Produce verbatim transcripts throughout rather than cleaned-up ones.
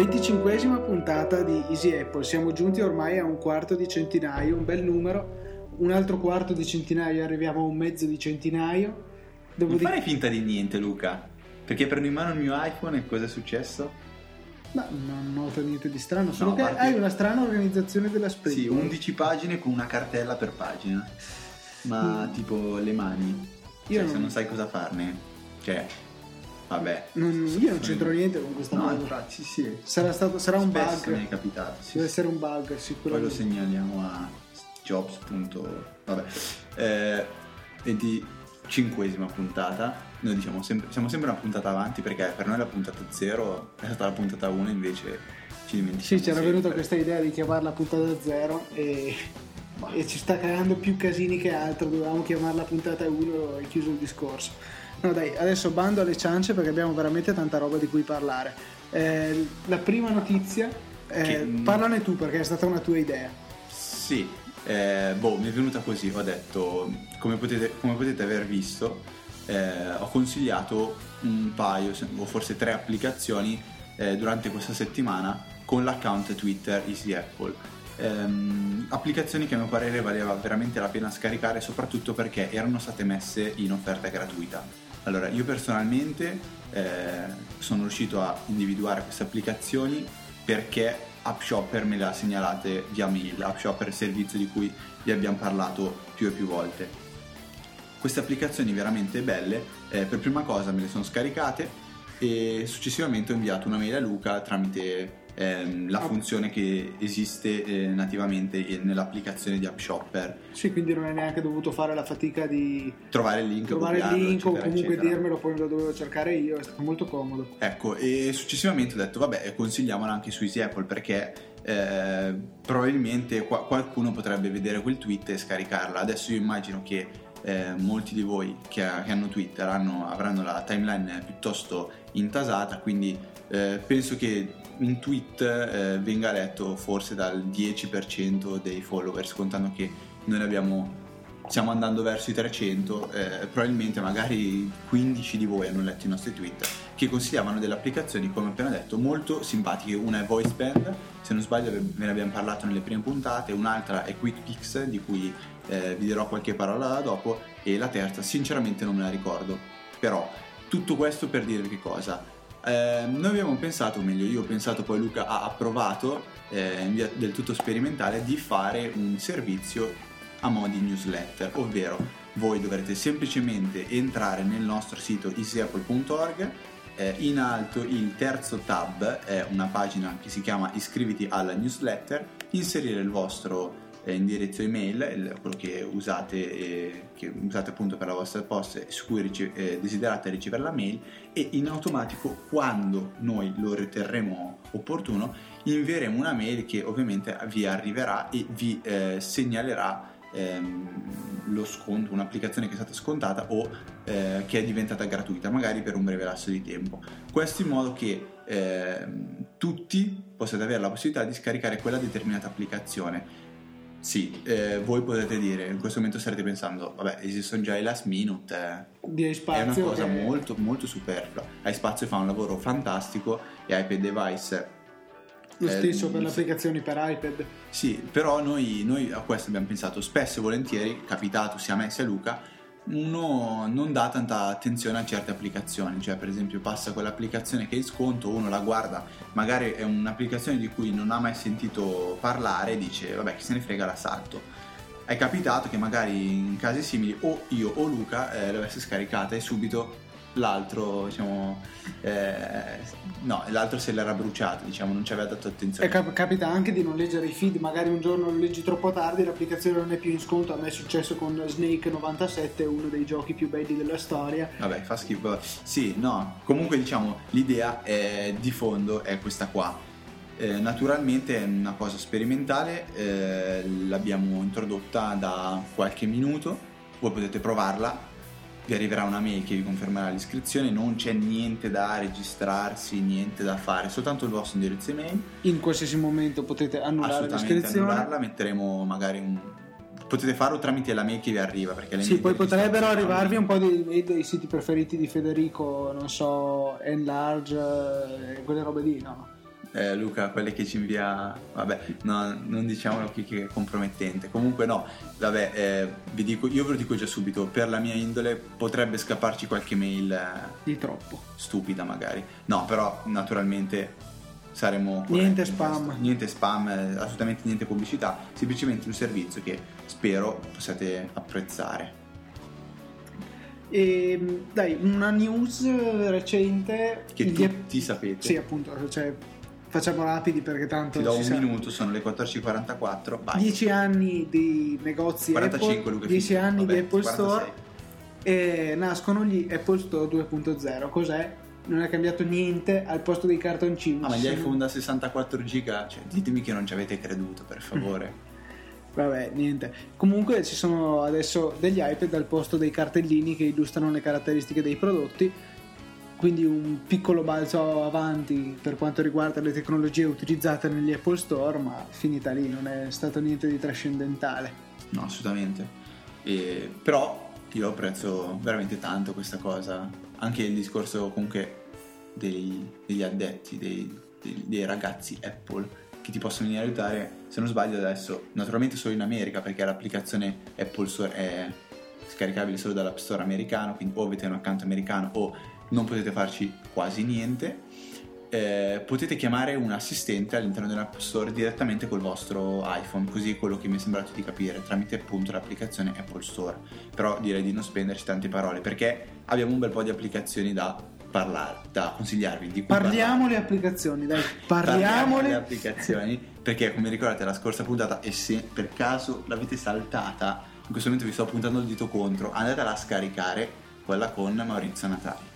venticinquesima puntata di Easy Apple, siamo giunti ormai a un quarto di centinaio, un bel numero, un altro quarto di centinaio, arriviamo a un mezzo di centinaio. Devo non di... fare finta di niente, Luca, perché prendo in mano il mio iPhone e cosa è successo? Ma non noto niente di strano, solo no, che hai una strana organizzazione della spesa. Sì, undici pagine con una cartella per pagina, ma mm. tipo le mani, io cioè, non... se non sai cosa farne, cioè... Vabbè, non, io non c'entro niente con questa no, cosa. Sì, sì. Sarà stato sarà un bug. Mi è capitato. Sì, deve sì. essere un bug sicuramente. Poi lo segnaliamo a Jobs. Vabbè. Eh, venticinquesima puntata. Noi diciamo sempre siamo sempre una puntata avanti, perché per noi la puntata zero è stata la puntata uno, invece ci dimentichiamo. Sì, c'era sempre. Venuta questa idea di chiamarla puntata zero e bah. e ci sta creando più casini che altro. Dovevamo chiamarla puntata uno e chiuso il discorso. No dai, adesso bando alle ciance perché abbiamo veramente tanta roba di cui parlare. Eh, la prima notizia, eh, che... parlane tu perché è stata una tua idea. Sì, eh, boh, mi è venuta così, ho detto, come potete, come potete aver visto, eh, ho consigliato un paio o forse tre applicazioni eh, durante questa settimana con l'account Twitter Easy Apple. Ehm, applicazioni che a mio parere valeva veramente la pena scaricare, soprattutto perché erano state messe in offerta gratuita. Allora, io personalmente eh, sono riuscito a individuare queste applicazioni perché AppShopper me le ha segnalate via mail. AppShopper è il servizio di cui vi abbiamo parlato più e più volte. Queste applicazioni veramente belle, eh, per prima cosa me le sono scaricate e successivamente ho inviato una mail a Luca tramite ehm, la funzione che esiste eh, nativamente nell'applicazione di AppShopper. Sì, quindi non hai neanche dovuto fare la fatica di trovare il link, trovare il link o comunque eccetera. Dirmelo, poi lo dovevo cercare io, è stato molto comodo. Ecco, e successivamente ho detto vabbè, consigliamola anche su Easy Apple perché eh, probabilmente qua- qualcuno potrebbe vedere quel tweet e scaricarla. Adesso io immagino che eh, molti di voi che, ha- che hanno Twitter hanno- avranno la timeline piuttosto intasata, quindi eh, penso che un tweet eh, venga letto forse dal dieci per cento dei followers, contando che noi ne abbiamo, stiamo andando verso i trecento, eh, probabilmente magari quindici di voi hanno letto i nostri tweet che consigliavano delle applicazioni, come appena detto, molto simpatiche. Una è VoiceBand, se non sbaglio ve ne abbiamo parlato nelle prime puntate, un'altra è QuickPix, di cui eh, vi dirò qualche parola dopo, e la terza sinceramente non me la ricordo. Però tutto questo per dirvi che cosa? Eh, noi abbiamo pensato, o meglio io ho pensato, poi Luca ha approvato eh, in via del tutto sperimentale, di fare un servizio a mo' di newsletter, ovvero voi dovrete semplicemente entrare nel nostro sito i s e a p o l punto org, eh, in alto il terzo tab è una pagina che si chiama iscriviti alla newsletter, inserire il vostro eh, indirizzo email, quello che usate, eh, che usate appunto per la vostra posta su cui rice- eh, desiderate ricevere la mail, e in automatico, quando noi lo riterremo opportuno, invieremo una mail che ovviamente vi arriverà e vi eh, segnalerà ehm, lo sconto, un'applicazione che è stata scontata o eh, che è diventata gratuita magari per un breve lasso di tempo. Questo in modo che ehm, tutti possiate avere la possibilità di scaricare quella determinata applicazione. Sì, eh, voi potete dire, in questo momento starete pensando, vabbè, esistono già i last minute, eh. Spazio, è una cosa che... molto molto superflua, hai spazio e fa un lavoro fantastico, e iPad device lo eh, stesso per le applicazioni per iPad. Sì, però noi, noi a questo abbiamo pensato, spesso e volentieri, capitato sia a me sia a Luca, uno non dà tanta attenzione a certe applicazioni, cioè per esempio passa quell'applicazione che è in sconto, uno la guarda, magari è un'applicazione di cui non ha mai sentito parlare e dice vabbè, chi se ne frega, la salto. È capitato che magari in casi simili o io o Luca eh, l'avesse scaricata e subito l'altro, diciamo, eh, no, l'altro se l'era bruciato, diciamo, non ci aveva dato attenzione. E cap- capita anche di non leggere i feed, magari un giorno lo leggi troppo tardi, l'applicazione non è più in sconto. A me è successo con Snake novantasette, uno dei giochi più belli della storia. Vabbè, fa schifo. Sì, no, comunque diciamo l'idea è, di fondo è questa qua. Eh, naturalmente è una cosa sperimentale, eh, l'abbiamo introdotta da qualche minuto, voi potete provarla. Vi arriverà una mail che vi confermerà l'iscrizione, non c'è niente da registrarsi, niente da fare, soltanto il vostro indirizzo email. In qualsiasi momento potete annullare l'iscrizione. Annullarla, metteremo magari un... potete farlo tramite la mail che vi arriva, perché le sì, poi potrebbero arrivarvi un po' di mail dei siti preferiti di Federico, non so, Enlarge, quelle robe lì, no? eh, Luca, quelle che ci invia, vabbè, no, non diciamolo qui che è compromettente. Comunque no, vabbè, eh, vi dico, io ve lo dico già subito, per la mia indole potrebbe scapparci qualche mail eh, di troppo stupida magari. No, però naturalmente saremo niente spam, niente spam, assolutamente niente pubblicità, semplicemente un servizio che spero possiate apprezzare. E dai, una news recente che gli... tutti sapete. Sì, appunto, cioè, facciamo rapidi perché tanto ti do un sa... minuto, sono le quattordici e quarantaquattro, vai. dieci anni di negozi quarantacinque, Apple, Luca, dieci anni vabbè, di Apple quarantasei. Store, e nascono gli Apple Store due punto zero. Cos'è? Non è cambiato niente, al posto dei cartoncini. Ah, ma gli iPhone da sessantaquattro giga, cioè, ditemi che non ci avete creduto, per favore. Vabbè, niente. Comunque ci sono adesso degli iPad al posto dei cartellini che illustrano le caratteristiche dei prodotti, quindi un piccolo balzo avanti per quanto riguarda le tecnologie utilizzate negli Apple Store, ma finita lì, non è stato niente di trascendentale. No, assolutamente. E, però io apprezzo veramente tanto questa cosa, anche il discorso comunque dei, degli addetti, dei, dei, dei ragazzi Apple che ti possono venire a aiutare. Se non sbaglio adesso, naturalmente solo in America, perché l'applicazione Apple Store è scaricabile solo dall'App Store americano, quindi o avete un account americano o non potete farci quasi niente. Eh, potete chiamare un assistente all'interno dell'App Store direttamente col vostro iPhone, così è quello che mi è sembrato di capire, tramite appunto l'applicazione Apple Store. Però direi di non spenderci tante parole, perché abbiamo un bel po' di applicazioni da parlare, da consigliarvi. Di parliamo parlare. Le applicazioni, dai, parliamole. Parliamo le applicazioni, perché come ricordate la scorsa puntata, e se per caso l'avete saltata, in questo momento vi sto puntando il dito contro, andatela a scaricare quella con Maurizio Natali.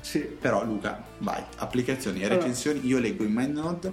Sì. Però Luca, vai, applicazioni e recensioni, allora. Io leggo in MindNode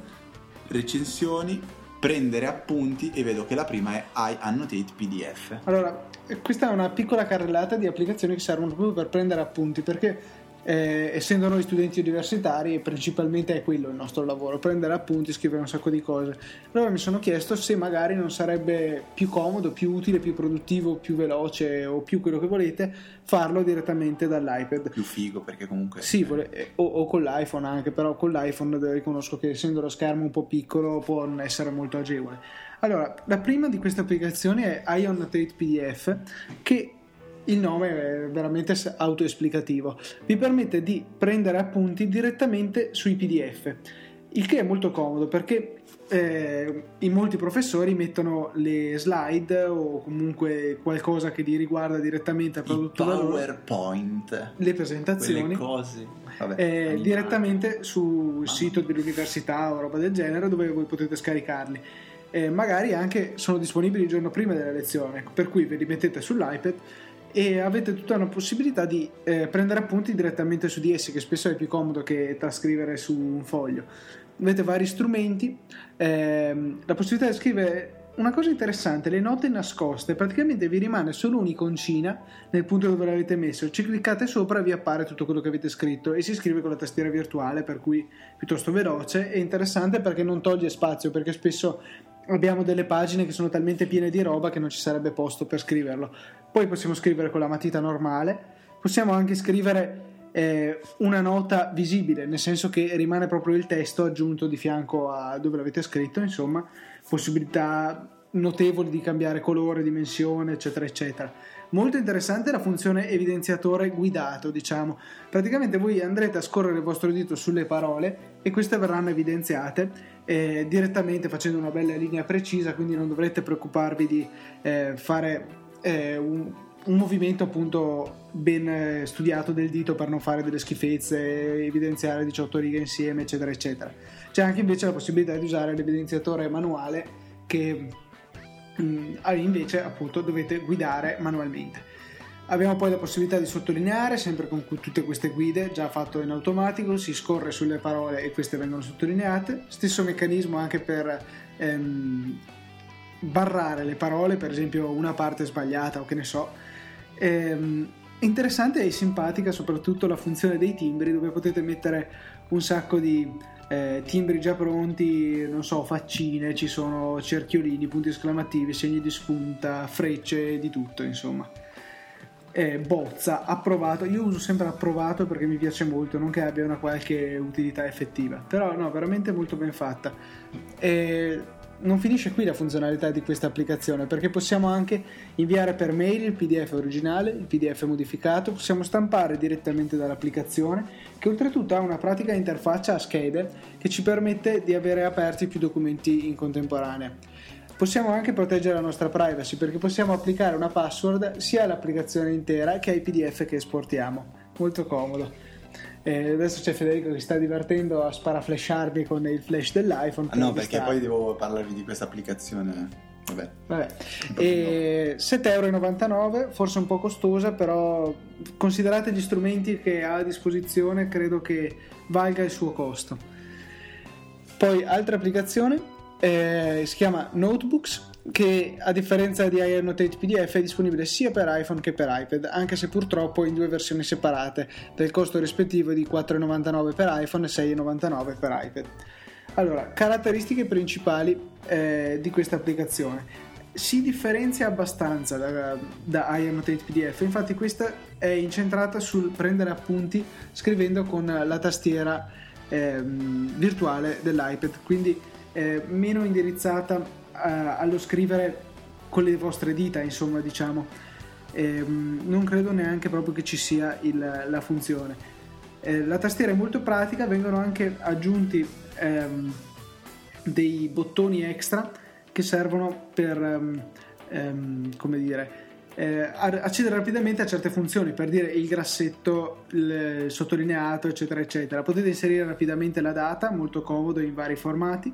recensioni, prendere appunti, e vedo che la prima è iAnnotate P D F. Allora, questa è una piccola carrellata di applicazioni che servono proprio per prendere appunti, perché eh, essendo noi studenti universitari principalmente è quello il nostro lavoro, prendere appunti, scrivere un sacco di cose. Allora mi sono chiesto se magari non sarebbe più comodo, più utile, più produttivo, più veloce o più quello che volete farlo direttamente dall'iPad, più figo, perché comunque sì, vole- o, o con l'iPhone anche, però con l'iPhone riconosco che essendo lo schermo un po' piccolo può non essere molto agevole. Allora la prima di queste applicazioni è iAnnotate P D F, che il nome è veramente autoesplicativo, vi permette di prendere appunti direttamente sui P D F, il che è molto comodo perché eh, in molti professori mettono le slide o comunque qualcosa che li riguarda direttamente al prodotto, il PowerPoint, loro, le presentazioni, cose, vabbè, eh, direttamente sul ah. sito dell'università o roba del genere, dove voi potete scaricarli. Eh, magari anche sono disponibili il giorno prima della lezione, per cui ve li mettete sull'iPad e avete tutta una possibilità di eh, prendere appunti direttamente su di essi, che spesso è più comodo che trascrivere su un foglio. Avete vari strumenti, ehm, la possibilità di scrivere una cosa interessante, le note nascoste, praticamente vi rimane solo un'iconcina nel punto dove l'avete messo, ci cliccate sopra e vi appare tutto quello che avete scritto, e si scrive con la tastiera virtuale, per cui piuttosto veloce e interessante, perché non toglie spazio, perché spesso abbiamo delle pagine che sono talmente piene di roba che non ci sarebbe posto per scriverlo. Poi possiamo scrivere con la matita normale, possiamo anche scrivere eh, una nota visibile, nel senso che rimane proprio il testo aggiunto di fianco a dove l'avete scritto, insomma, possibilità notevoli di cambiare colore, dimensione, eccetera eccetera. Molto interessante la funzione evidenziatore guidato, diciamo, praticamente voi andrete a scorrere il vostro dito sulle parole e queste verranno evidenziate eh, direttamente, facendo una bella linea precisa, quindi non dovrete preoccuparvi di eh, fare eh, un, un movimento appunto ben studiato del dito per non fare delle schifezze, evidenziare diciotto righe insieme, eccetera eccetera. C'è anche invece la possibilità di usare l'evidenziatore manuale, che invece appunto dovete guidare manualmente. Abbiamo poi la possibilità di sottolineare, sempre con tutte queste guide già fatto in automatico, si scorre sulle parole e queste vengono sottolineate. Stesso meccanismo anche per ehm, barrare le parole, per esempio una parte sbagliata o che ne so. Ehm, interessante e simpatica soprattutto la funzione dei timbri, dove potete mettere un sacco di Eh, timbri già pronti, non so, faccine, ci sono cerchiolini, punti esclamativi, segni di spunta, frecce, di tutto, insomma. eh, bozza approvato. Io uso sempre approvato perché mi piace molto, non che abbia una qualche utilità effettiva, però no, veramente molto ben fatta. E non finisce qui la funzionalità di questa applicazione, perché possiamo anche inviare per mail il P D F originale, il P D F modificato, possiamo stampare direttamente dall'applicazione, che oltretutto ha una pratica interfaccia a schede che ci permette di avere aperti più documenti in contemporanea. Possiamo anche proteggere la nostra privacy, perché possiamo applicare una password sia all'applicazione intera che ai P D F che esportiamo. Molto comodo. Eh, adesso c'è Federico che sta divertendo a sparaflasharmi con il flash dell'iPhone. Ah, no, perché poi devo parlarvi di questa applicazione. Vabbè, Vabbè. E sette virgola novantanove euro, forse un po' costosa, però considerate gli strumenti che ha a disposizione, credo che valga il suo costo. Poi altra applicazione eh, si chiama Notebooks, che a differenza di iAnnotate P D F è disponibile sia per iPhone che per iPad, anche se purtroppo in due versioni separate, del costo rispettivo di quattro virgola novantanove euro per iPhone e sei virgola novantanove euro per iPad. Allora, caratteristiche principali eh, di questa applicazione. Si differenzia abbastanza da, da iAnnotate P D F, infatti questa è incentrata sul prendere appunti scrivendo con la tastiera eh, virtuale dell'iPad, quindi eh, meno indirizzata allo scrivere con le vostre dita, insomma, diciamo ehm, non credo neanche proprio che ci sia il, la funzione eh, la tastiera è molto pratica. Vengono anche aggiunti ehm, dei bottoni extra che servono per ehm, come dire eh, accedere rapidamente a certe funzioni, per dire il grassetto, il sottolineato, eccetera eccetera. Potete inserire rapidamente la data, molto comodo, in vari formati,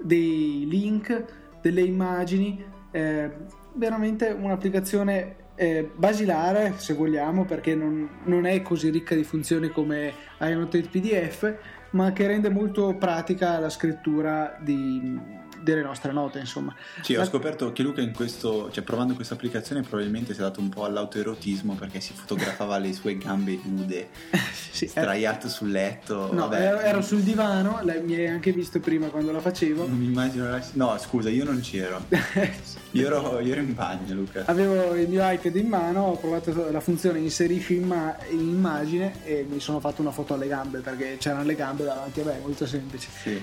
dei link, delle immagini, eh, veramente un'applicazione eh, basilare, se vogliamo, perché non, non è così ricca di funzioni come iAnnotate P D F, ma che rende molto pratica la scrittura di, delle nostre note, insomma. Sì, ho scoperto che Luca in questo, cioè provando questa applicazione, probabilmente si è dato un po' all'autoerotismo, perché si fotografava le sue gambe nude, sì, straiato sul letto. No, vabbè, ero, ero sul divano, lei mi hai anche visto prima quando la facevo. Non mi immagino la... No, scusa, io non c'ero. Io ero, io ero in bagno, Luca. Avevo il mio iPad in mano, ho provato la funzione inserisci imma- immagine e mi sono fatto una foto alle gambe, perché c'erano le gambe davanti a me, molto semplice. Sì,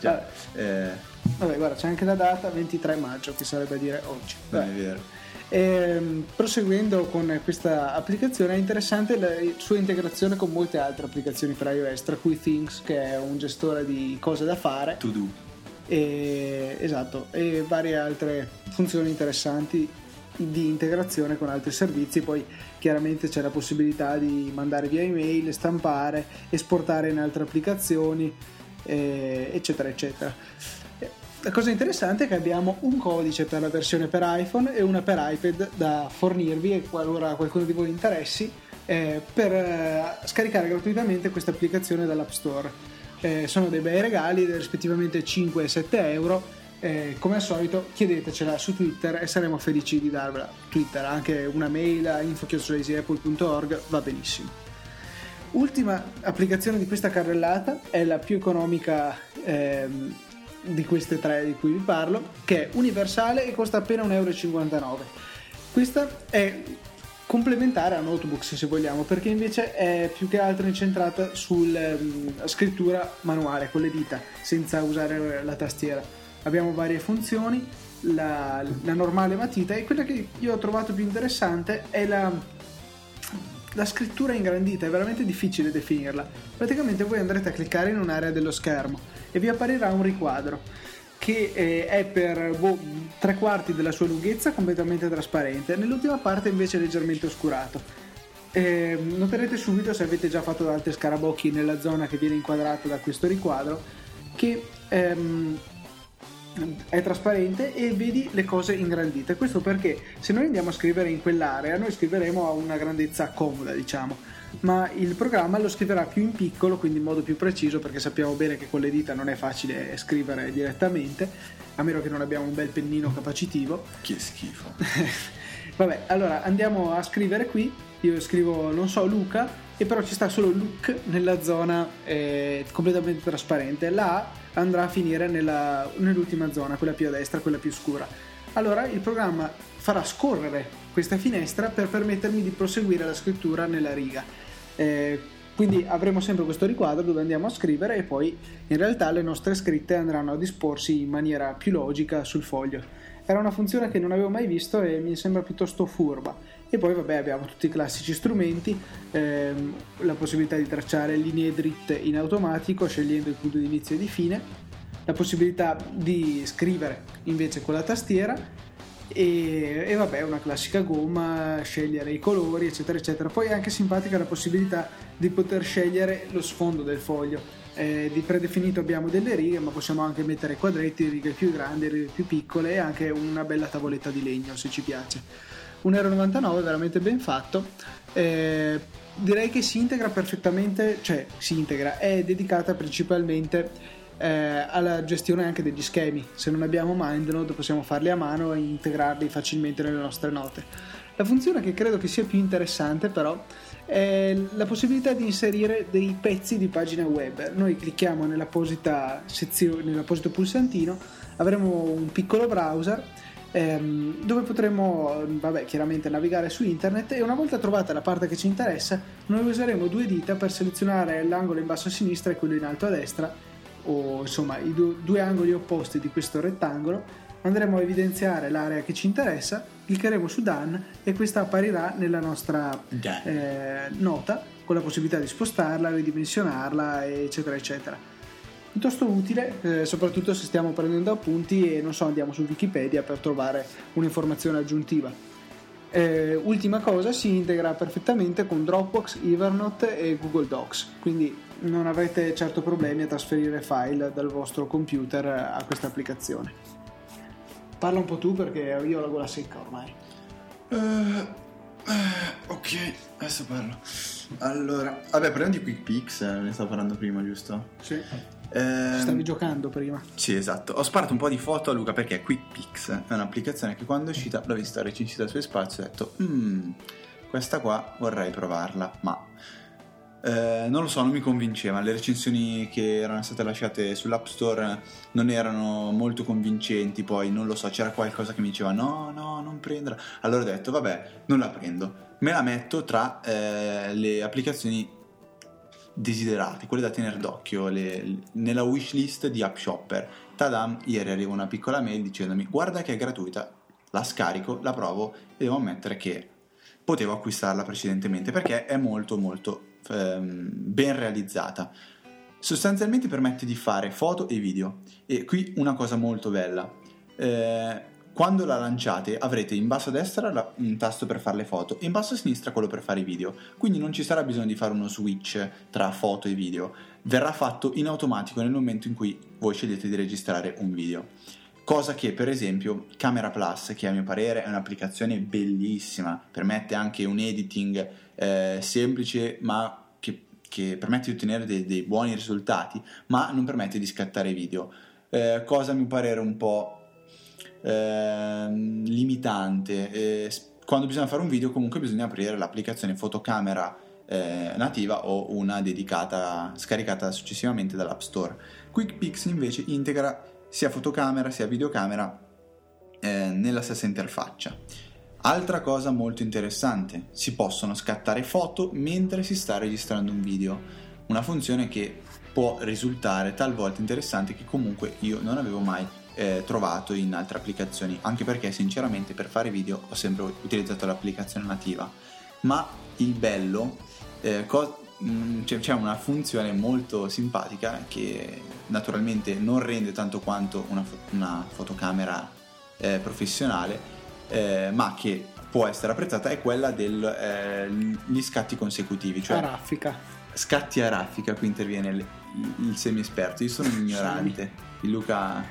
già. Vabbè. Eh... Vabbè, guarda, c'è anche la data ventitré maggio, che sarebbe a dire oggi. Non è vero. E, proseguendo con questa applicazione, è interessante la sua integrazione con molte altre applicazioni per iOS, tra cui Things, che è un gestore di cose da fare, to do, e, esatto, e varie altre funzioni interessanti di integrazione con altri servizi. Poi chiaramente c'è la possibilità di mandare via email, stampare, esportare in altre applicazioni, e, eccetera eccetera. La cosa interessante è che abbiamo un codice per la versione per iPhone e una per iPad da fornirvi, e qualora qualcuno di voi interessi, eh, per eh, scaricare gratuitamente questa applicazione dall'App Store. Eh, sono dei bei regali, rispettivamente cinque e sette euro. Eh, come al solito chiedetecela su Twitter e saremo felici di darvela. Twitter, anche una mail a info chiocciola easy apple punto org va benissimo. Ultima applicazione di questa carrellata è la più economica ehm, di queste tre di cui vi parlo, che è universale e costa appena un euro e cinquantanove. Questa è complementare a Notebooks, se vogliamo, perché invece è più che altro incentrata sulla um, scrittura manuale con le dita, senza usare la tastiera. Abbiamo varie funzioni, la, la normale matita, e quella che io ho trovato più interessante è la, la scrittura ingrandita. È veramente difficile definirla. Praticamente voi andrete a cliccare in un'area dello schermo e vi apparirà un riquadro che eh, è per boh, tre quarti della sua lunghezza completamente trasparente, nell'ultima parte invece leggermente oscurato. Eh, noterete subito, se avete già fatto altri scarabocchi nella zona che viene inquadrata da questo riquadro, che ehm, è trasparente e vedi le cose ingrandite. Questo perché se noi andiamo a scrivere in quell'area, noi scriveremo a una grandezza comoda, diciamo, ma il programma lo scriverà più in piccolo, quindi in modo più preciso, perché sappiamo bene che con le dita non è facile scrivere direttamente, a meno che non abbiamo un bel pennino capacitivo. Che schifo. Vabbè, allora andiamo a scrivere qui. Io scrivo, non so, Luca, e però ci sta solo look nella zona eh, completamente trasparente. La A andrà a finire nella, nell'ultima zona, quella più a destra, quella più scura. Allora il programma farà scorrere questa finestra per permettermi di proseguire la scrittura nella riga. Eh, quindi avremo sempre questo riquadro dove andiamo a scrivere e poi in realtà le nostre scritte andranno a disporsi in maniera più logica sul foglio. Era una funzione che non avevo mai visto e mi sembra piuttosto furba. E poi vabbè, abbiamo tutti i classici strumenti, ehm, la possibilità di tracciare linee dritte in automatico scegliendo il punto di inizio e di fine, la possibilità di scrivere invece con la tastiera E, e vabbè, una classica gomma, scegliere i colori eccetera eccetera. Poi è anche simpatica la possibilità di poter scegliere lo sfondo del foglio, eh, di predefinito abbiamo delle righe, ma possiamo anche mettere quadretti, righe più grandi, righe più piccole, e anche una bella tavoletta di legno se ci piace. Un euro e novantanove, veramente ben fatto. Eh, direi che si integra perfettamente, cioè si integra, è dedicata principalmente alla gestione anche degli schemi. Se non abbiamo MindNode possiamo farli a mano e integrarli facilmente nelle nostre note. La funzione che credo che sia più interessante però è la possibilità di inserire dei pezzi di pagina web. Noi clicchiamo nell'apposita sezione, nell'apposito pulsantino, avremo un piccolo browser ehm, dove potremo vabbè, chiaramente navigare su internet, e una volta trovata la parte che ci interessa noi useremo due dita per selezionare l'angolo in basso a sinistra e quello in alto a destra, o insomma i due, due angoli opposti di questo rettangolo. Andremo a evidenziare l'area che ci interessa, cliccheremo su Done e questa apparirà nella nostra eh, nota, con la possibilità di spostarla, ridimensionarla eccetera eccetera. Piuttosto utile, eh, soprattutto se stiamo prendendo appunti e non so, andiamo su Wikipedia per trovare un'informazione aggiuntiva. Eh, ultima cosa, si integra perfettamente con Dropbox, Evernote e Google Docs, quindi non avrete certo problemi a trasferire file dal vostro computer a questa applicazione. Parla un po' tu perché io ho la gola secca ormai. Uh, uh, ok, adesso parlo. Allora, vabbè, parliamo di QuickPix, ne stavo parlando prima, giusto? Sì. Eh, stavi giocando prima. Sì, esatto. Ho sparato un po' di foto a Luca perché QuickPix è un'applicazione che quando è uscita l'ho vista recensita sul spazio e ho detto mmm, questa qua vorrei provarla, ma Eh, non lo so, non mi convinceva. Le recensioni che erano state lasciate sull'App Store non erano molto convincenti. Poi non lo so, c'era qualcosa che mi diceva no, no, non prenderla. Allora ho detto vabbè, non la prendo, me la metto tra eh, le applicazioni desiderate, quelle da tenere d'occhio, le, le, nella wishlist di AppShopper. Tadam, ieri arriva una piccola mail dicendomi guarda che è gratuita, la scarico, la provo, e devo ammettere che potevo acquistarla precedentemente perché è molto molto ben realizzata. Sostanzialmente permette di fare foto e video, e qui una cosa molto bella, eh, quando la lanciate avrete in basso a destra un tasto per fare le foto e in basso a sinistra quello per fare i video, quindi non ci sarà bisogno di fare uno switch tra foto e video, verrà fatto in automatico nel momento in cui voi scegliete di registrare un video. Cosa che per esempio Camera Plus, che a mio parere è un'applicazione bellissima, permette anche un editing eh, semplice ma che, che permette di ottenere dei, dei buoni risultati, ma non permette di scattare video, eh, cosa a mio parere un po' eh, limitante. Eh, quando bisogna fare un video comunque bisogna aprire l'applicazione fotocamera eh, nativa o una dedicata scaricata successivamente dall'App Store. QuickPix invece integra sia fotocamera sia videocamera eh, nella stessa interfaccia. Altra cosa molto interessante, si possono scattare foto mentre si sta registrando un video, una funzione che può risultare talvolta interessante, che comunque io non avevo mai eh, trovato in altre applicazioni, anche perché sinceramente per fare video ho sempre utilizzato l'applicazione nativa. Ma il bello eh, cosa c'è una funzione molto simpatica che naturalmente non rende tanto quanto una, fo- una fotocamera eh, professionale eh, ma che può essere apprezzata, è quella degli eh, scatti consecutivi, cioè a raffica, scatti a raffica. Qui interviene l- il semi-esperto, io sono un ignorante, il Luca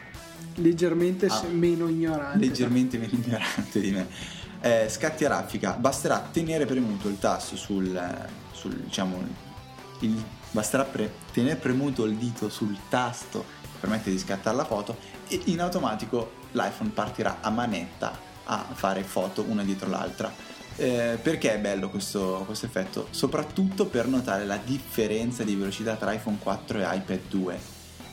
leggermente ah, se- meno ignorante leggermente no? meno ignorante di me. Eh, scatti a raffica, basterà tenere premuto il tasto sul eh, Sul, diciamo, il, basterà pre, tenere premuto il dito sul tasto che permette di scattare la foto e in automatico l'iPhone partirà a manetta a fare foto una dietro l'altra. Eh, perché è bello questo, questo effetto? Soprattutto per notare la differenza di velocità tra iPhone quattro e iPad due.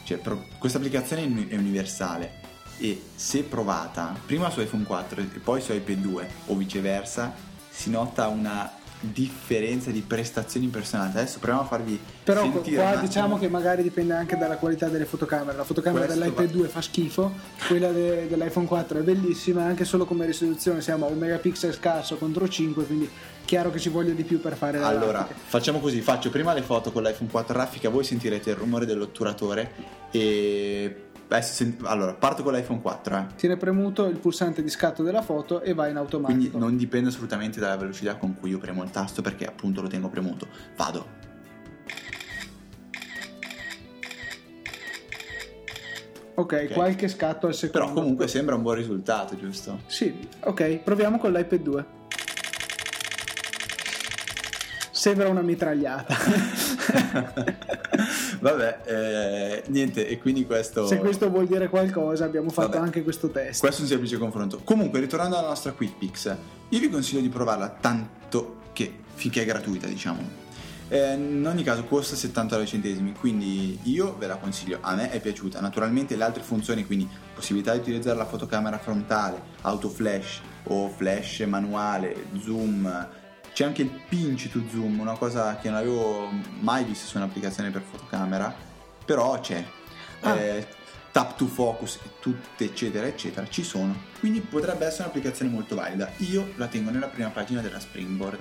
Cioè, pro- questa applicazione è universale e se provata prima su iPhone quattro e poi su iPad due o viceversa, si nota una differenza di prestazioni impressionante. Adesso proviamo a farvi però sentire. Però qua diciamo che magari dipende anche dalla qualità delle fotocamere. La fotocamera questo dell'iPad due va... fa schifo, quella de- dell'iPhone quattro è bellissima, anche solo come risoluzione siamo a un megapixel scarso contro cinque, quindi chiaro che ci voglia di più per fare la allora grafica. Facciamo così, faccio prima le foto con l'iPhone quattro raffica, voi sentirete il rumore dell'otturatore e... Allora, parto con l'iPhone quattro eh. Tiene premuto il pulsante di scatto della foto e va in automatico. Quindi non dipende assolutamente dalla velocità con cui io premo il tasto, perché appunto lo tengo premuto. Vado. Ok, okay. Qualche scatto al secondo. Però comunque sembra un buon risultato, giusto? Sì, ok, proviamo con l'iPad due. Sembra una mitragliata. Vabbè, eh, niente, e quindi questo... Se questo vuol dire qualcosa, abbiamo fatto Vabbè. anche questo test. Questo è un semplice confronto. Comunque, ritornando alla nostra QuickPix, io vi consiglio di provarla tanto che, finché è gratuita, diciamo. Eh, in ogni caso costa settantadue centesimi, quindi io ve la consiglio, a me è piaciuta. Naturalmente le altre funzioni, quindi possibilità di utilizzare la fotocamera frontale, autoflash o flash manuale, zoom... C'è anche il pinch to zoom, una cosa che non avevo mai visto su un'applicazione per fotocamera, però c'è. Ah. Eh, tap to focus e tutte eccetera eccetera ci sono. Quindi potrebbe essere un'applicazione molto valida. Io la tengo nella prima pagina della Springboard.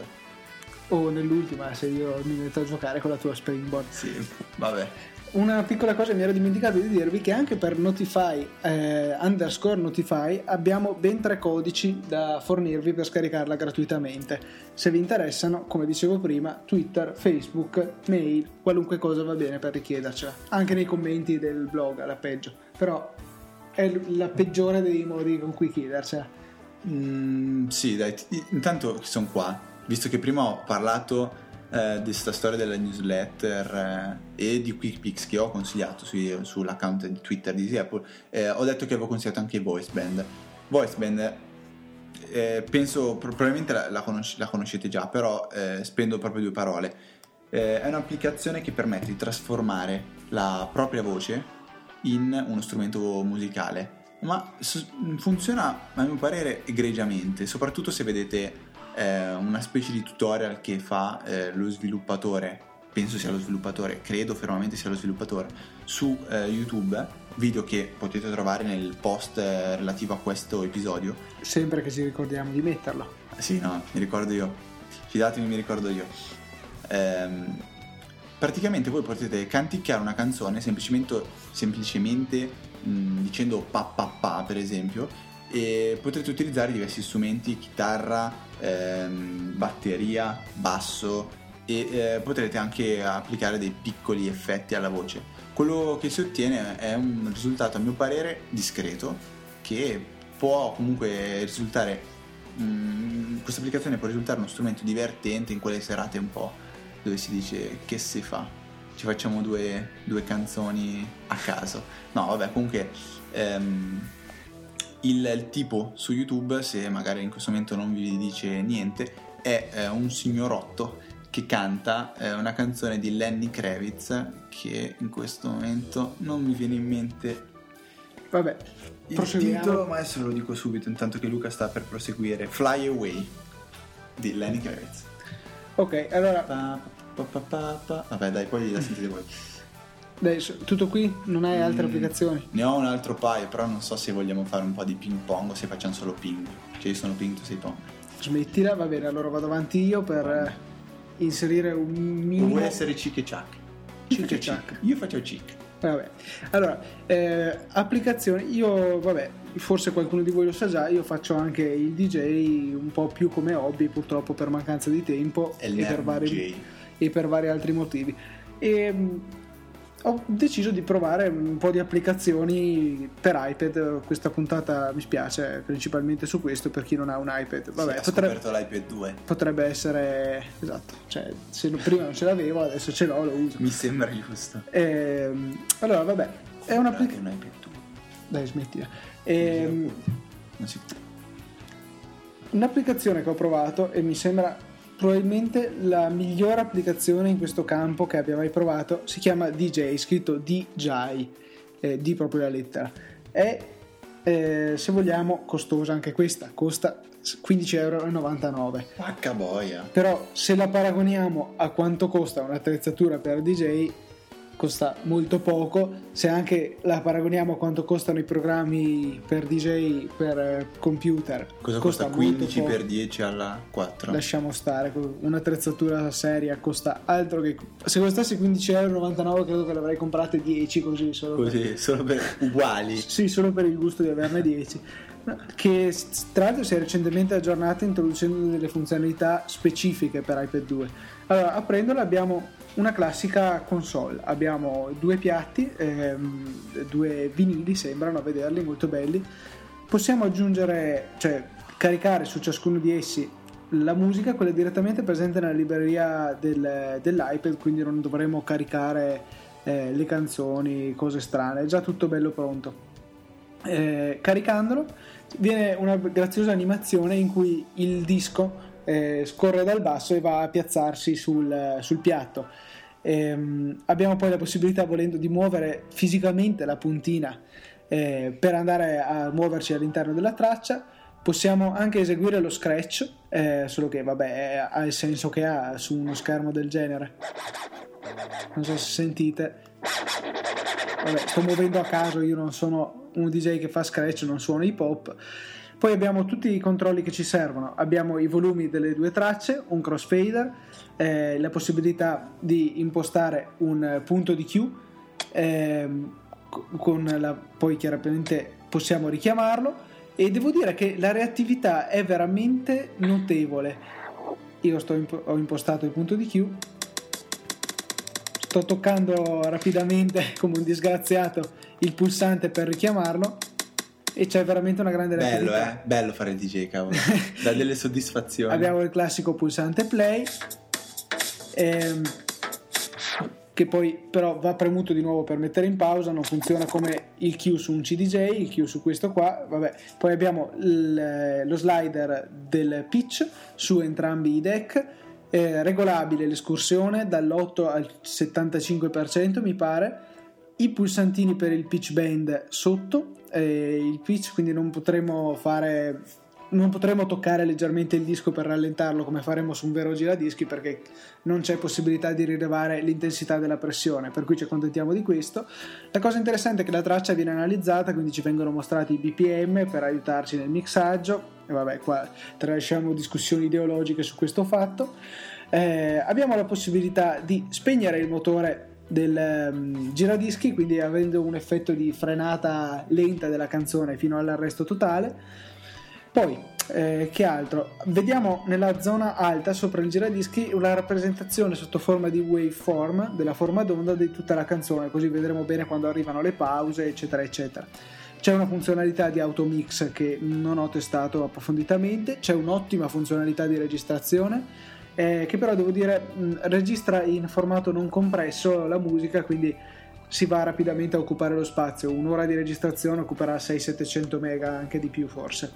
O nell'ultima, se io mi metto a giocare con la tua Springboard. Sì, vabbè. Una piccola cosa mi ero dimenticato di dirvi, che anche per Notify eh, underscore Notify abbiamo ben tre codici da fornirvi per scaricarla gratuitamente. Se vi interessano, come dicevo prima, Twitter, Facebook, mail, qualunque cosa va bene per richiedercela. Anche nei commenti del blog alla peggio, però è la peggiore dei modi con cui chiedercela. Mm, sì, dai, intanto sono qua, visto che prima ho parlato... Eh, di sta storia della newsletter eh, e di QuickPix che ho consigliato su, sull'account di Twitter di Easy Apple, eh, ho detto che avevo consigliato anche VoiceBand. VoiceBand eh, penso probabilmente la, la, conosce, la conoscete già, però eh, spendo proprio due parole. Eh, è un'applicazione che permette di trasformare la propria voce in uno strumento musicale, ma funziona a mio parere egregiamente, soprattutto se vedete una specie di tutorial che fa eh, lo sviluppatore, penso sia lo sviluppatore, credo fermamente sia lo sviluppatore, su eh, YouTube, video che potete trovare nel post eh, relativo a questo episodio. Sempre che ci ricordiamo di metterlo. Sì, no, mi ricordo io, fidatemi, mi ricordo io. Ehm, praticamente voi potete canticchiare una canzone semplicemente, semplicemente mh, dicendo pa pa pa, per esempio, e potrete utilizzare diversi strumenti, chitarra, ehm, batteria, basso, e eh, potrete anche applicare dei piccoli effetti alla voce. Quello che si ottiene è un risultato a mio parere discreto, che può comunque risultare mh, questa applicazione può risultare uno strumento divertente in quelle serate un po' dove si dice che si fa, ci facciamo due, due canzoni a caso. No vabbè, comunque ehm, Il, il tipo su YouTube, se magari in questo momento non vi dice niente, è eh, un signorotto che canta eh, una canzone di Lenny Kravitz che in questo momento non mi viene in mente. Vabbè, il titolo, ma adesso ve lo dico subito intanto che Luca sta per proseguire. Fly Away di Lenny Kravitz. Ok, allora pa, pa, pa, pa, pa. Vabbè dai, poi la sentite voi. Dai, tutto qui? Non hai altre mm, applicazioni? Ne ho un altro paio, però non so se vogliamo fare un po' di ping pong o se facciamo solo ping. Cioè io sono ping, tu sei pong. Smettila, va bene, allora vado avanti io per eh, inserire un minimo... Vuoi essere cic e ciac? Cic e ciac. Io faccio cic. Vabbè, allora, eh, applicazioni, io, vabbè, forse qualcuno di voi lo sa già, io faccio anche il D J un po' più come hobby, purtroppo per mancanza di tempo e per, vari, e per vari altri motivi. E... ho deciso di provare un po' di applicazioni per iPad. Questa puntata mi spiace principalmente su questo per chi non ha un iPad. Vabbè, sì, potrebbe, l'iPad due. Potrebbe essere esatto, cioè se prima non ce l'avevo, adesso ce l'ho, lo uso. Mi sembra giusto. Eh, allora vabbè, è un'applicazione. Un iPad due. Dai, smettila. Eh, non si può. Un'applicazione che ho provato e mi sembra probabilmente la migliore applicazione in questo campo che abbia mai provato si chiama D J, scritto D J, eh, di proprio la lettera. È eh, se vogliamo costosa anche questa, costa quindici virgola novantanove euro. Pacca boia! Però se la paragoniamo a quanto costa un'attrezzatura per D J, costa molto poco. Se anche la paragoniamo a quanto costano i programmi per D J per computer, cosa costa, costa quindici per dieci alla quattro? Lasciamo stare, un'attrezzatura seria costa altro che, se costasse quindici virgola novantanove euro credo che le avrei comprate dieci così solo così per... solo per uguali sì, solo per il gusto di averne dieci. Che tra l'altro si è recentemente aggiornata introducendo delle funzionalità specifiche per iPad due. Allora, aprendola abbiamo una classica console, abbiamo due piatti, ehm, due vinili, sembrano a vederli molto belli. Possiamo aggiungere, cioè caricare su ciascuno di essi la musica, quella direttamente presente nella libreria del, dell'iPad, quindi non dovremo caricare eh, le canzoni, cose strane, è già tutto bello pronto. Eh, caricandolo viene una graziosa animazione in cui il disco Eh, scorre dal basso e va a piazzarsi sul, sul piatto. Ehm, abbiamo poi la possibilità, volendo, di muovere fisicamente la puntina eh, per andare a muoverci all'interno della traccia. Possiamo anche eseguire lo scratch, eh, solo che vabbè, ha il senso che ha su uno schermo del genere. Non so se sentite, vabbè, sto muovendo a caso, io non sono un D J che fa scratch, non suono hip hop. Poi abbiamo tutti i controlli che ci servono, abbiamo i volumi delle due tracce, un crossfader, eh, la possibilità di impostare un punto di Q, eh, con la, poi chiaramente possiamo richiamarlo, e devo dire che la reattività è veramente notevole. Io sto imp- ho impostato il punto di Q, sto toccando rapidamente come un disgraziato il pulsante per richiamarlo, e c'è veramente una grande bello reattività. eh bello fare il D J, cavolo, dà delle soddisfazioni. Abbiamo il classico pulsante play, ehm, che poi però va premuto di nuovo per mettere in pausa, non funziona come il Q su un C D J, il Q su questo qua, vabbè. Poi abbiamo il, lo slider del pitch su entrambi i deck, eh, regolabile l'escursione dall'otto al settantacinque per cento mi pare, i pulsantini per il pitch bend sotto il pitch, quindi non potremo fare non potremo toccare leggermente il disco per rallentarlo come faremo su un vero giradischi, perché non c'è possibilità di rilevare l'intensità della pressione, per cui ci accontentiamo di questo. La cosa interessante è che la traccia viene analizzata, quindi ci vengono mostrati i B P M per aiutarci nel mixaggio, e vabbè, qua tralasciamo discussioni ideologiche su questo fatto. Eh, abbiamo la possibilità di spegnere il motore del um, giradischi, quindi avendo un effetto di frenata lenta della canzone fino all'arresto totale. Poi eh, che altro? Vediamo nella zona alta sopra il giradischi una rappresentazione sotto forma di waveform, della forma d'onda di tutta la canzone, così vedremo bene quando arrivano le pause, eccetera eccetera. C'è una funzionalità di automix che non ho testato approfonditamente, c'è un'ottima funzionalità di registrazione, Eh, che però devo dire mh, registra in formato non compresso la musica, quindi si va rapidamente a occupare lo spazio. Un'ora di registrazione occuperà sei settecento mega, anche di più forse.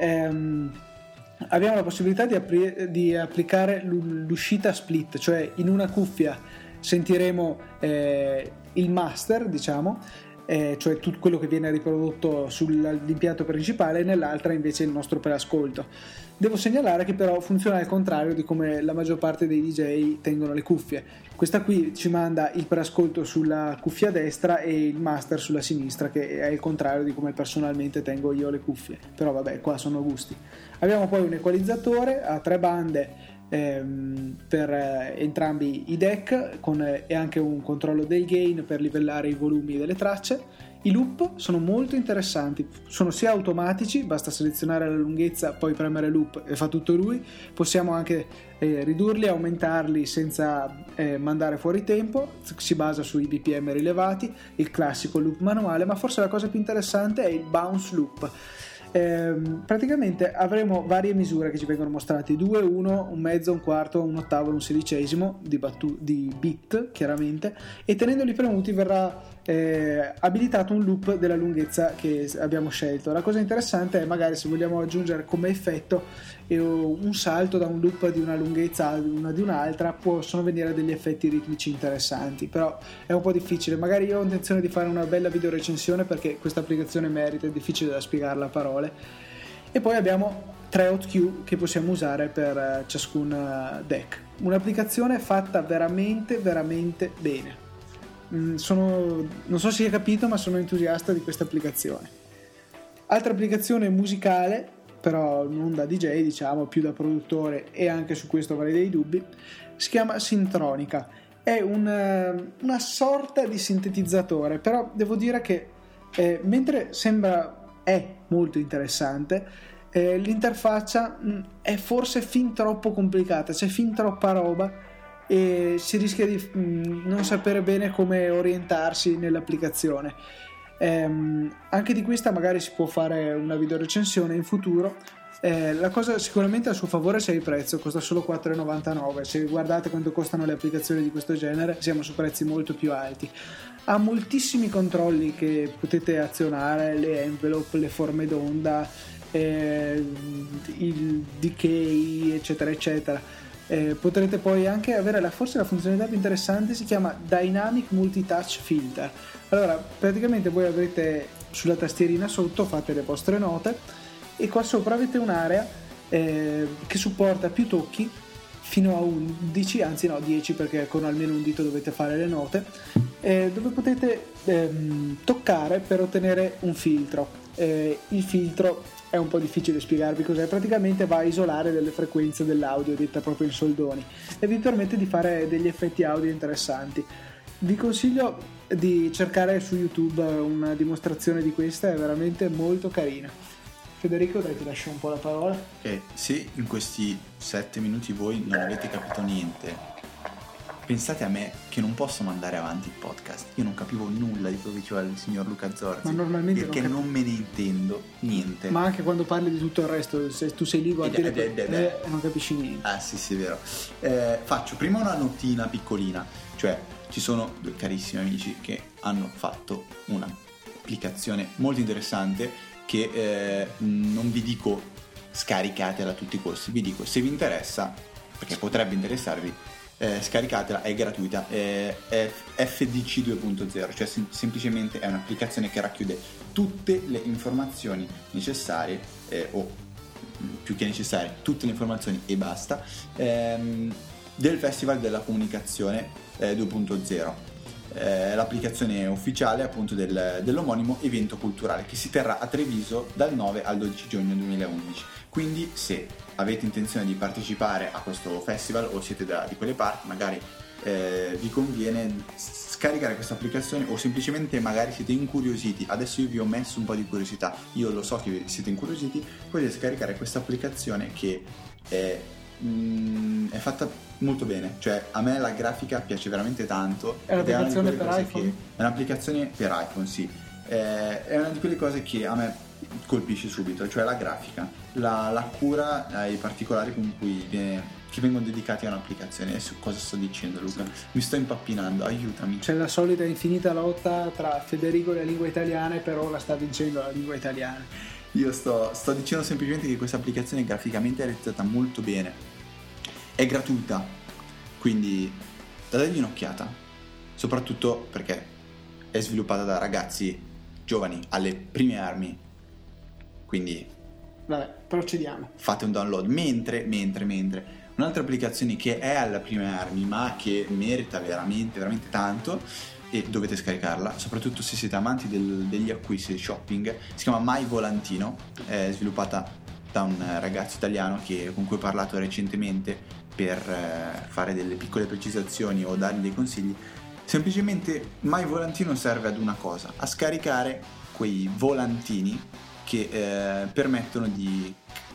Ehm, abbiamo la possibilità di, apri- di applicare l- l'uscita split, cioè in una cuffia sentiremo eh, il master, diciamo, eh, cioè tutto quello che viene riprodotto sull'impianto principale, e nell'altra invece il nostro per ascolto. Devo segnalare che però funziona al contrario di come la maggior parte dei D J tengono le cuffie. Questa qui ci manda il preascolto sulla cuffia destra e il master sulla sinistra, che è il contrario di come personalmente tengo io le cuffie, però vabbè, qua sono gusti. Abbiamo poi un equalizzatore a tre bande ehm, per entrambi i deck, con, eh, e anche un controllo del gain per livellare i volumi delle tracce. I loop sono molto interessanti, sono sia automatici, basta selezionare la lunghezza, poi premere loop e fa tutto lui. Possiamo anche eh, ridurli, aumentarli senza eh, mandare fuori tempo, si basa sui B P M rilevati, il classico loop manuale, ma forse la cosa più interessante è il bounce loop. Eh, praticamente avremo varie misure che ci vengono mostrate, due, uno, un mezzo, un quarto, un ottavo, un sedicesimo di, battu- di bit chiaramente, e tenendoli premuti verrà eh, abilitato un loop della lunghezza che abbiamo scelto. La cosa interessante è magari se vogliamo aggiungere come effetto eh, un salto da un loop di una lunghezza ad una di un'altra, possono venire degli effetti ritmici interessanti, però è un po' difficile. Magari io ho intenzione di fare una bella video recensione perché questa applicazione merita, è difficile da spiegarla a parole. E poi abbiamo tre hotkeys che possiamo usare per ciascun deck. Un'applicazione fatta veramente veramente bene. Sono, non so se si è capito, ma sono entusiasta di questa applicazione. Altra applicazione musicale, però non da D J, diciamo, più da produttore, e anche su questo avrei dei dubbi, si chiama Sintronica. È una, una sorta di sintetizzatore, però devo dire che eh, mentre sembra è molto interessante, eh, l'interfaccia mh, è forse fin troppo complicata, c'è fin troppa roba e si rischia di mh, non sapere bene come orientarsi nell'applicazione. Ehm, anche di questa magari si può fare una video recensione in futuro. Eh, la cosa sicuramente a suo favore c'è il prezzo, costa solo quattro e novantanove. Se guardate quanto costano le applicazioni di questo genere, siamo su prezzi molto più alti. Ha moltissimi controlli che potete azionare, le envelope, le forme d'onda, eh, il decay, eccetera eccetera. Eh, potrete poi anche avere la, forse la funzionalità più interessante, si chiama Dynamic Multitouch Filter. Allora praticamente voi avrete sulla tastierina sotto, fate le vostre note, e qua sopra avete un'area eh, che supporta più tocchi, fino a undici, anzi no, dieci, perché con almeno un dito dovete fare le note, eh, dove potete ehm, toccare per ottenere un filtro. Eh, il filtro è un po' difficile spiegarvi cos'è, praticamente va a isolare delle frequenze dell'audio, detta proprio in soldoni, e vi permette di fare degli effetti audio interessanti. Vi consiglio di cercare su YouTube una dimostrazione di questa, è veramente molto carina. Federico, dai, ti lascio un po' la parola. Ok, se in questi sette minuti voi non avete capito niente, pensate a me che non posso mandare avanti il podcast. Io non capivo nulla di quello che diceva il signor Luca Zorzi, ma normalmente perché non, non me ne intendo niente. Ma anche quando parli di tutto il resto, se tu sei lì a dire ed ed ed ed non capisci niente. Ah sì sì, è vero. Eh, faccio prima una notina piccolina, cioè ci sono due carissimi amici che hanno fatto un'applicazione molto interessante che eh, non vi dico scaricatela a tutti i costi, vi dico se vi interessa, perché potrebbe interessarvi. Eh, scaricatela, è gratuita, eh, è F D C due punto zero, cioè sem- semplicemente è un'applicazione che racchiude tutte le informazioni necessarie eh, o più che necessarie, tutte le informazioni e basta ehm, del Festival della Comunicazione eh, due punto zero, eh, l'applicazione ufficiale appunto del, dell'omonimo evento culturale che si terrà a Treviso dal nove al dodici giugno duemilaundici. Quindi se avete intenzione di partecipare a questo festival o siete da, di quelle parti, magari eh, vi conviene scaricare questa applicazione, o semplicemente magari siete incuriositi. Adesso io vi ho messo un po' di curiosità, io lo so che siete incuriositi, potete scaricare questa applicazione che è, mh, è fatta molto bene, cioè a me la grafica piace veramente tanto. È un'applicazione per iPhone? È un'applicazione per iPhone, sì. Eh, è una di quelle cose che a me colpisce subito, cioè la grafica, la, la cura ai particolari con cui viene, che vengono dedicati a un'applicazione. E su cosa sto dicendo, Luca? Mi sto impappinando, aiutami. C'è la solita infinita lotta tra Federico e la lingua italiana, però la sta vincendo la lingua italiana. Io sto, sto dicendo semplicemente che questa applicazione graficamente è realizzata molto bene, è gratuita, quindi dategli un'occhiata, soprattutto perché è sviluppata da ragazzi giovani alle prime armi. Quindi vabbè, procediamo. Fate un download. Mentre, mentre, mentre un'altra applicazione che è alla prime armi ma che merita veramente, veramente tanto, e dovete scaricarla, soprattutto se siete amanti del, degli acquisti, del shopping, si chiama My Volantino. È sviluppata da un ragazzo italiano che, con cui ho parlato recentemente per eh, fare delle piccole precisazioni o dargli dei consigli. Semplicemente My Volantino serve ad una cosa: a scaricare quei volantini che eh, permettono di,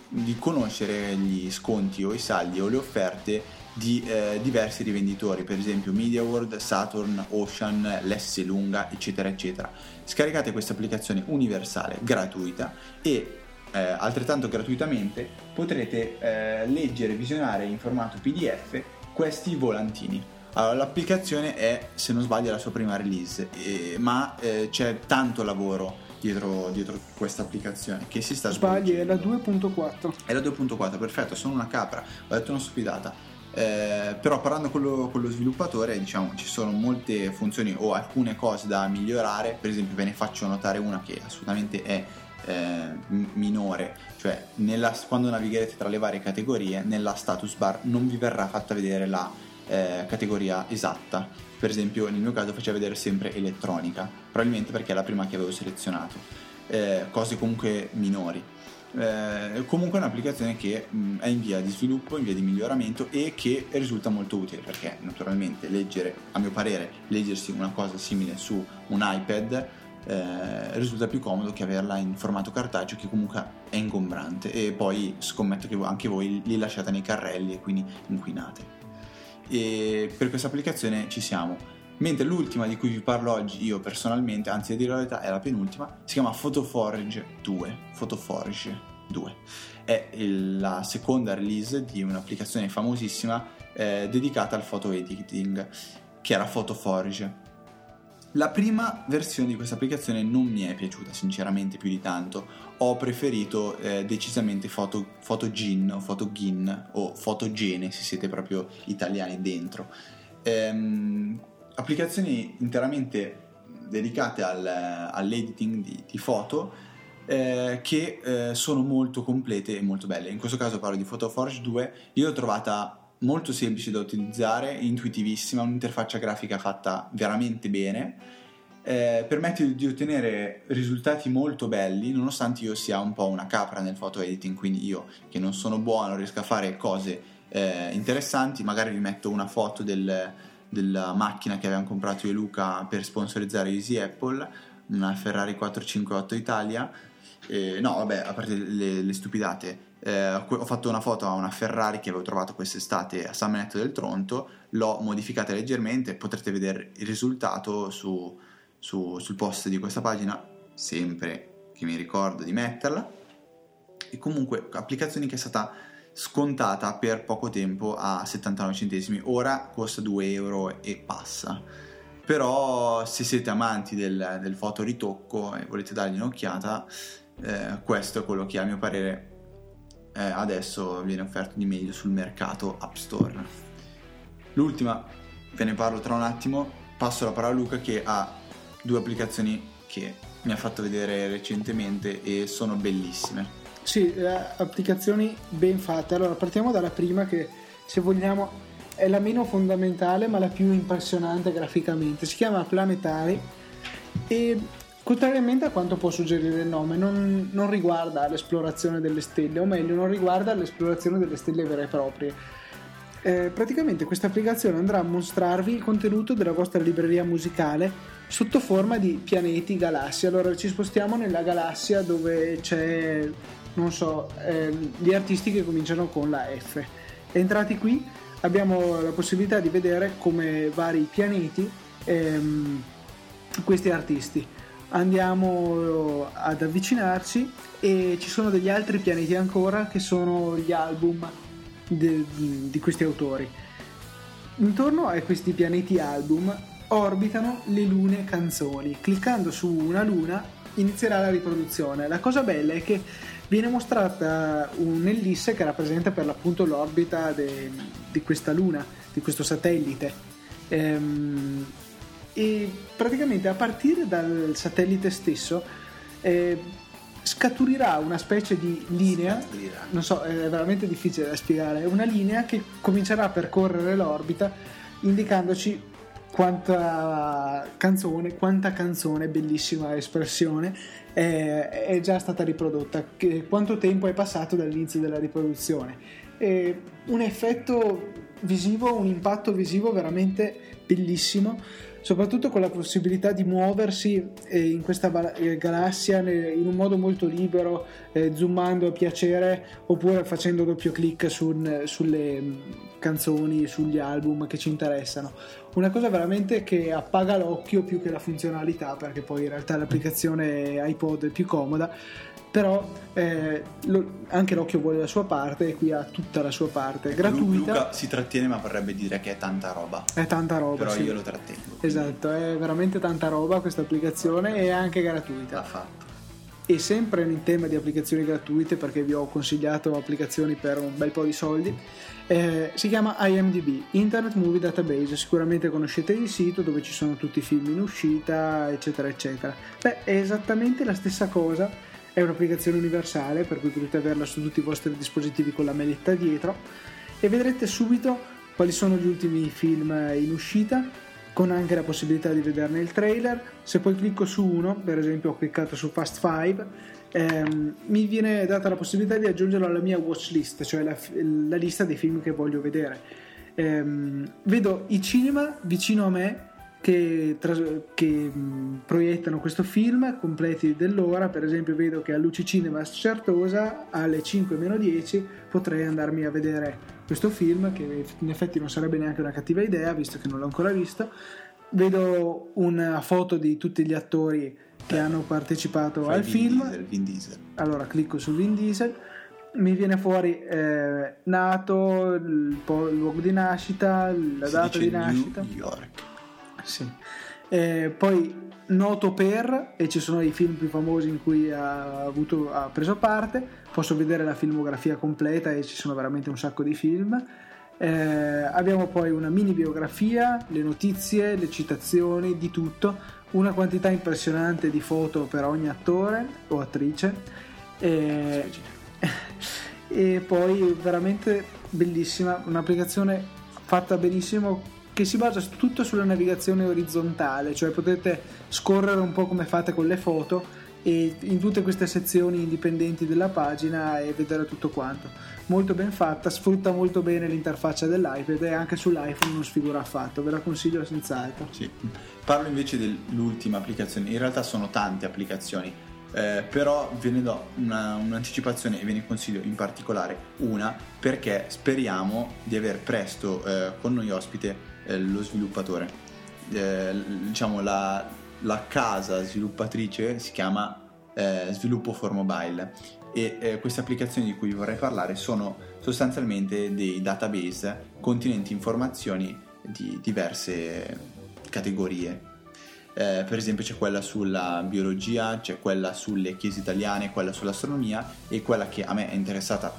di conoscere gli sconti o i saldi o le offerte di eh, diversi rivenditori, per esempio Media World, Saturn, Ocean, L'esselunga, eccetera eccetera. Scaricate questa applicazione universale, gratuita, e eh, altrettanto gratuitamente potrete eh, leggere e visionare in formato P D F questi volantini. Allora, l'applicazione è, se non sbaglio, la sua prima release, eh, ma eh, c'è tanto lavoro dietro, dietro questa applicazione che si sta sbagliando. Sbagli, è la due punto quattro. È la due punto quattro, perfetto, sono una capra, ho detto una stupidata. Eh, però parlando con lo, con lo sviluppatore, diciamo, ci sono molte funzioni o alcune cose da migliorare. Per esempio, ve ne faccio notare una che assolutamente è eh, minore, cioè nella, quando navigherete tra le varie categorie, nella status bar non vi verrà fatta vedere la eh, categoria esatta. Per esempio, nel mio caso faceva vedere sempre elettronica, probabilmente perché è la prima che avevo selezionato. Eh, cose comunque minori. Eh, comunque è un'applicazione che mh, è in via di sviluppo, in via di miglioramento, e che risulta molto utile perché naturalmente leggere, a mio parere, leggersi una cosa simile su un iPad eh, risulta più comodo che averla in formato cartaceo, che comunque è ingombrante, e poi scommetto che anche voi li lasciate nei carrelli e quindi inquinate. E per questa applicazione ci siamo. Mentre l'ultima di cui vi parlo oggi io personalmente, anzi a dire la verità è la penultima, si chiama PhotoForge due PhotoForge due, è il, la seconda release di un'applicazione famosissima eh, dedicata al photo editing, che era PhotoForge. La prima versione di questa applicazione non mi è piaciuta sinceramente più di tanto, ho preferito eh, decisamente foto, Fotogene o Fotogene o Fotogene se siete proprio italiani dentro. ehm, Applicazioni interamente dedicate al, all'editing di, di foto eh, che eh, sono molto complete e molto belle. In questo caso parlo di PhotoForge due. Io l'ho trovata molto semplice da utilizzare, intuitivissima, un'interfaccia grafica fatta veramente bene, eh, permette di ottenere risultati molto belli, nonostante io sia un po' una capra nel photo editing, quindi io che non sono buono riesco a fare cose eh, interessanti. Magari vi metto una foto del della macchina che avevamo comprato io e Luca per sponsorizzare Easy Apple, una Ferrari quattro cinquantotto Italia, eh, no vabbè, a parte le, le stupidate, eh, ho fatto una foto a una Ferrari che avevo trovato quest'estate a San Benedetto del Tronto, l'ho modificata leggermente, potrete vedere il risultato su, su, sul post di questa pagina, sempre che mi ricordo di metterla. E comunque applicazione che è stata scontata per poco tempo a settantanove centesimi, ora costa due euro e passa, però se siete amanti del, del fotoritocco e volete dargli un'occhiata, eh, questo è quello che a mio parere eh, adesso viene offerto di meglio sul mercato App Store. L'ultima, ve ne parlo tra un attimo, passo la parola a Luca che ha due applicazioni che mi ha fatto vedere recentemente e sono bellissime. Sì, applicazioni ben fatte. Allora, partiamo dalla prima che, se vogliamo, è la meno fondamentale ma la più impressionante graficamente. Si chiama Planetari e, contrariamente a quanto può suggerire il nome, non, non riguarda l'esplorazione delle stelle, o meglio non riguarda l'esplorazione delle stelle vere e proprie. Eh, praticamente questa applicazione andrà a mostrarvi il contenuto della vostra libreria musicale sotto forma di pianeti, galassie. Allora ci spostiamo nella galassia dove c'è, non so, eh, gli artisti che cominciano con la F. Entrati qui abbiamo la possibilità di vedere come vari pianeti ehm, questi artisti. Andiamo ad avvicinarci e ci sono degli altri pianeti ancora che sono gli album de, di questi autori. Intorno a questi pianeti album orbitano le lune canzoni. Cliccando su una luna inizierà la riproduzione. La cosa bella è che viene mostrata un'ellisse che rappresenta per l'appunto l'orbita de, di questa luna, di questo satellite, ehm, e praticamente a partire dal satellite stesso eh, scaturirà una specie di linea, non so, è veramente difficile da spiegare, una linea che comincerà a percorrere l'orbita indicandoci quanta canzone, quanta canzone, bellissima espressione, eh, è già stata riprodotta, che, quanto tempo è passato dall'inizio della riproduzione. Eh, un effetto visivo, un impatto visivo veramente bellissimo, soprattutto con la possibilità di muoversi in questa galassia in un modo molto libero, zoomando a piacere oppure facendo doppio clic su, sulle canzoni, sugli album che ci interessano. Una cosa veramente che appaga l'occhio più che la funzionalità, perché poi in realtà l'applicazione iPod è più comoda, però eh, lo, anche l'occhio vuole la sua parte e qui ha tutta la sua parte. Gratuita. Luca si trattiene, ma vorrebbe dire che è tanta roba. È tanta roba, però sì. Io lo trattengo. Esatto, è veramente tanta roba questa applicazione e è anche gratuita. L'ha fatto. E sempre in tema di applicazioni gratuite, perché vi ho consigliato applicazioni per un bel po' di soldi, eh, si chiama I M D B, Internet Movie Database. Sicuramente conoscete il sito dove ci sono tutti i film in uscita, eccetera eccetera. Beh, è esattamente la stessa cosa. È un'applicazione universale, per cui potete averla su tutti i vostri dispositivi con la manetta dietro, e vedrete subito quali sono gli ultimi film in uscita, con anche la possibilità di vederne il trailer. Se poi clicco su uno, per esempio ho cliccato su Fast Five, ehm, mi viene data la possibilità di aggiungerlo alla mia watch list, cioè la, la lista dei film che voglio vedere. Ehm, vedo i cinema vicino a me che, che mh, proiettano questo film completi dell'ora. Per esempio vedo che a Luci Cinema Certosa alle cinque meno dieci potrei andarmi a vedere questo film, che in effetti non sarebbe neanche una cattiva idea visto che non l'ho ancora visto. Vedo una foto di tutti gli attori che eh, hanno partecipato al Vin film Diesel, Vin Diesel. Allora clicco su Vin Diesel, mi viene fuori eh, nato, il, il luogo di nascita, la si data di nascita, New York. Sì. Eh, poi noto per, e ci sono i film più famosi in cui ha, avuto, ha preso parte. Posso vedere la filmografia completa e ci sono veramente un sacco di film. Eh, abbiamo poi una mini biografia, le notizie, le citazioni, di tutto, una quantità impressionante di foto per ogni attore o attrice. Eh, e poi veramente bellissima, un'applicazione fatta benissimo, che si basa tutto sulla navigazione orizzontale, cioè potete scorrere un po' come fate con le foto e in tutte queste sezioni indipendenti della pagina e vedere tutto quanto. Molto ben fatta, sfrutta molto bene l'interfaccia dell'iPad e anche sull'iPhone non sfigura affatto, ve la consiglio senz'altro. Sì. Parlo invece dell'ultima applicazione, in realtà sono tante applicazioni, eh, però ve ne do una, un'anticipazione e ve ne consiglio in particolare una, perché speriamo di aver presto eh, con noi ospite lo sviluppatore, eh, diciamo la, la casa sviluppatrice si chiama eh, Sviluppo for Mobile, e eh, queste applicazioni di cui vorrei parlare sono sostanzialmente dei database continenti informazioni di diverse categorie. Eh, per esempio c'è quella sulla biologia, c'è quella sulle chiese italiane, quella sull'astronomia, e quella che a me è interessata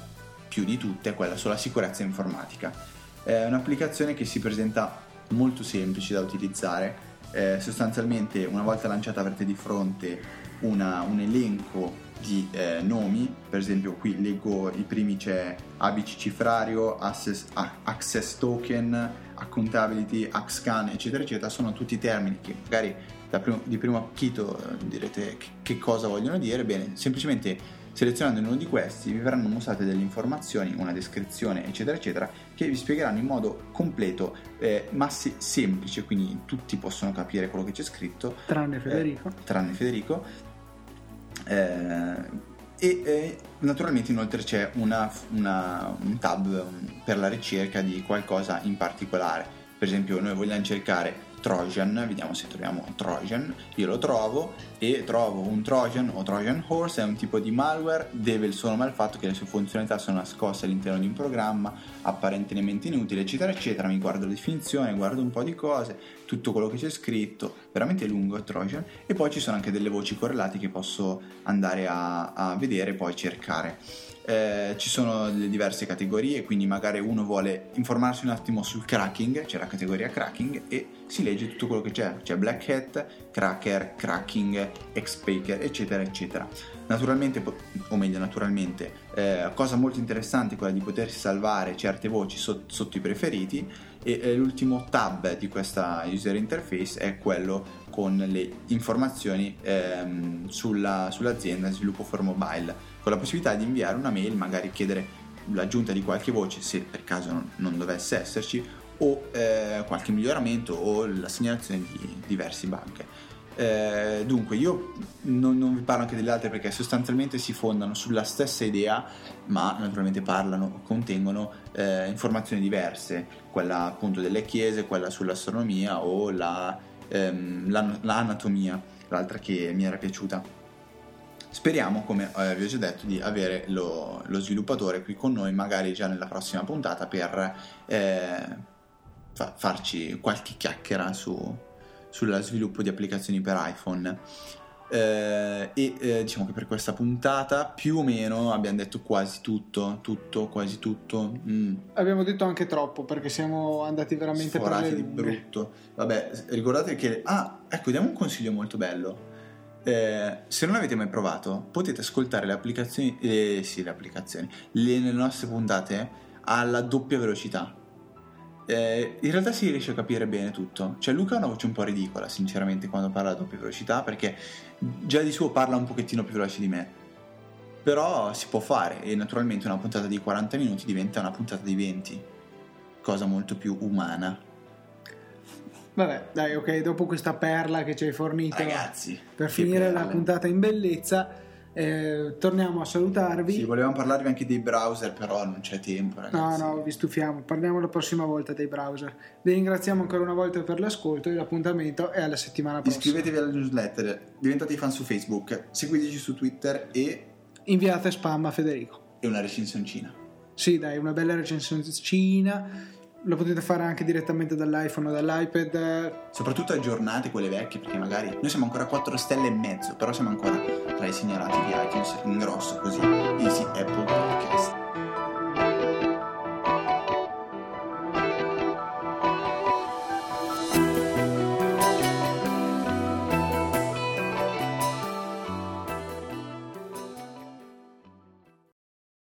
più di tutte è quella sulla sicurezza informatica. È un'applicazione che si presenta molto semplice da utilizzare, eh, sostanzialmente una volta lanciata avrete di fronte una, un elenco di eh, nomi. Per esempio qui leggo i primi, c'è A B C cifrario, access, access token, accountability, axcan, eccetera eccetera. Sono tutti termini che magari da primo, di primo acchito direte che, che cosa vogliono dire. Bene, semplicemente selezionando uno di questi vi verranno mostrate delle informazioni, una descrizione eccetera eccetera, che vi spiegheranno in modo completo, eh, ma se- semplice, quindi tutti possono capire quello che c'è scritto tranne Federico, eh, tranne Federico. Eh, e eh, naturalmente inoltre c'è una, una, un tab per la ricerca di qualcosa in particolare. Per esempio noi vogliamo cercare Trojan, vediamo se troviamo Trojan. Io lo trovo e trovo un Trojan o Trojan Horse, è un tipo di malware, deve il suo nome al fatto che le sue funzionalità sono nascoste all'interno di un programma apparentemente inutile, eccetera eccetera. Mi guardo la definizione, guardo un po' di cose, tutto quello che c'è scritto, veramente lungo Trojan, e poi ci sono anche delle voci correlate che posso andare a, a vedere e poi cercare. Eh, ci sono le diverse categorie, quindi magari uno vuole informarsi un attimo sul cracking, c'è la categoria cracking e si legge tutto quello che c'è, c'è black hat, cracker, cracking, ex-packer, eccetera eccetera. Naturalmente, o meglio naturalmente, eh, cosa molto interessante è quella di potersi salvare certe voci sotto, sotto i preferiti, e eh, l'ultimo tab di questa user interface è quello con le informazioni ehm, sulla, sull'azienda Sviluppo for Mobile, con la possibilità di inviare una mail, magari chiedere l'aggiunta di qualche voce se per caso non, non dovesse esserci, o eh, qualche miglioramento o la segnalazione di diversi bug. Eh, dunque io non, non vi parlo anche delle altre, perché sostanzialmente si fondano sulla stessa idea, ma naturalmente parlano, contengono eh, informazioni diverse, quella appunto delle chiese, quella sull'astronomia o la, ehm, la, l'anatomia, l'altra che mi era piaciuta. Speriamo, come eh, vi ho già detto, di avere lo, lo sviluppatore qui con noi, magari già nella prossima puntata, per eh, fa- farci qualche chiacchiera su, sullo sviluppo di applicazioni per iPhone. Eh, e eh, diciamo che per questa puntata più o meno abbiamo detto quasi tutto, tutto, quasi tutto. Mm. Abbiamo detto anche troppo, perché siamo andati veramente per le lunghe. Di brutto. Vabbè, ricordate che... Ah, ecco, diamo un consiglio molto bello. Eh, se non avete mai provato, potete ascoltare le applicazioni, eh, sì, le applicazioni, le, le nostre puntate alla doppia velocità. Eh, in realtà si riesce a capire bene tutto. Cioè, Luca ha una voce un po' ridicola, sinceramente, quando parla a doppia velocità, perché già di suo parla un pochettino più veloce di me. Però si può fare, e naturalmente una puntata di quaranta minuti diventa una puntata di venti, cosa molto più umana. Vabbè, dai, ok, dopo questa perla che ci hai fornito, ragazzi, per finire la puntata in bellezza, eh, torniamo a salutarvi. Sì, volevamo parlarvi anche dei browser, però non c'è tempo, ragazzi. No, no, vi stufiamo, parliamo la prossima volta dei browser. Vi ringraziamo ancora una volta per l'ascolto, e l'appuntamento è alla settimana prossima. Iscrivetevi alla newsletter, diventate fan su Facebook, seguiteci su Twitter e... inviate spam a Federico. E una recensioncina. Sì, dai, una bella recensioncina. Lo potete fare anche direttamente dall'iPhone o dall'iPad. Soprattutto aggiornate quelle vecchie, perché magari noi siamo ancora quattro stelle e mezzo, però siamo ancora tra i segnalati di iTunes in grosso, così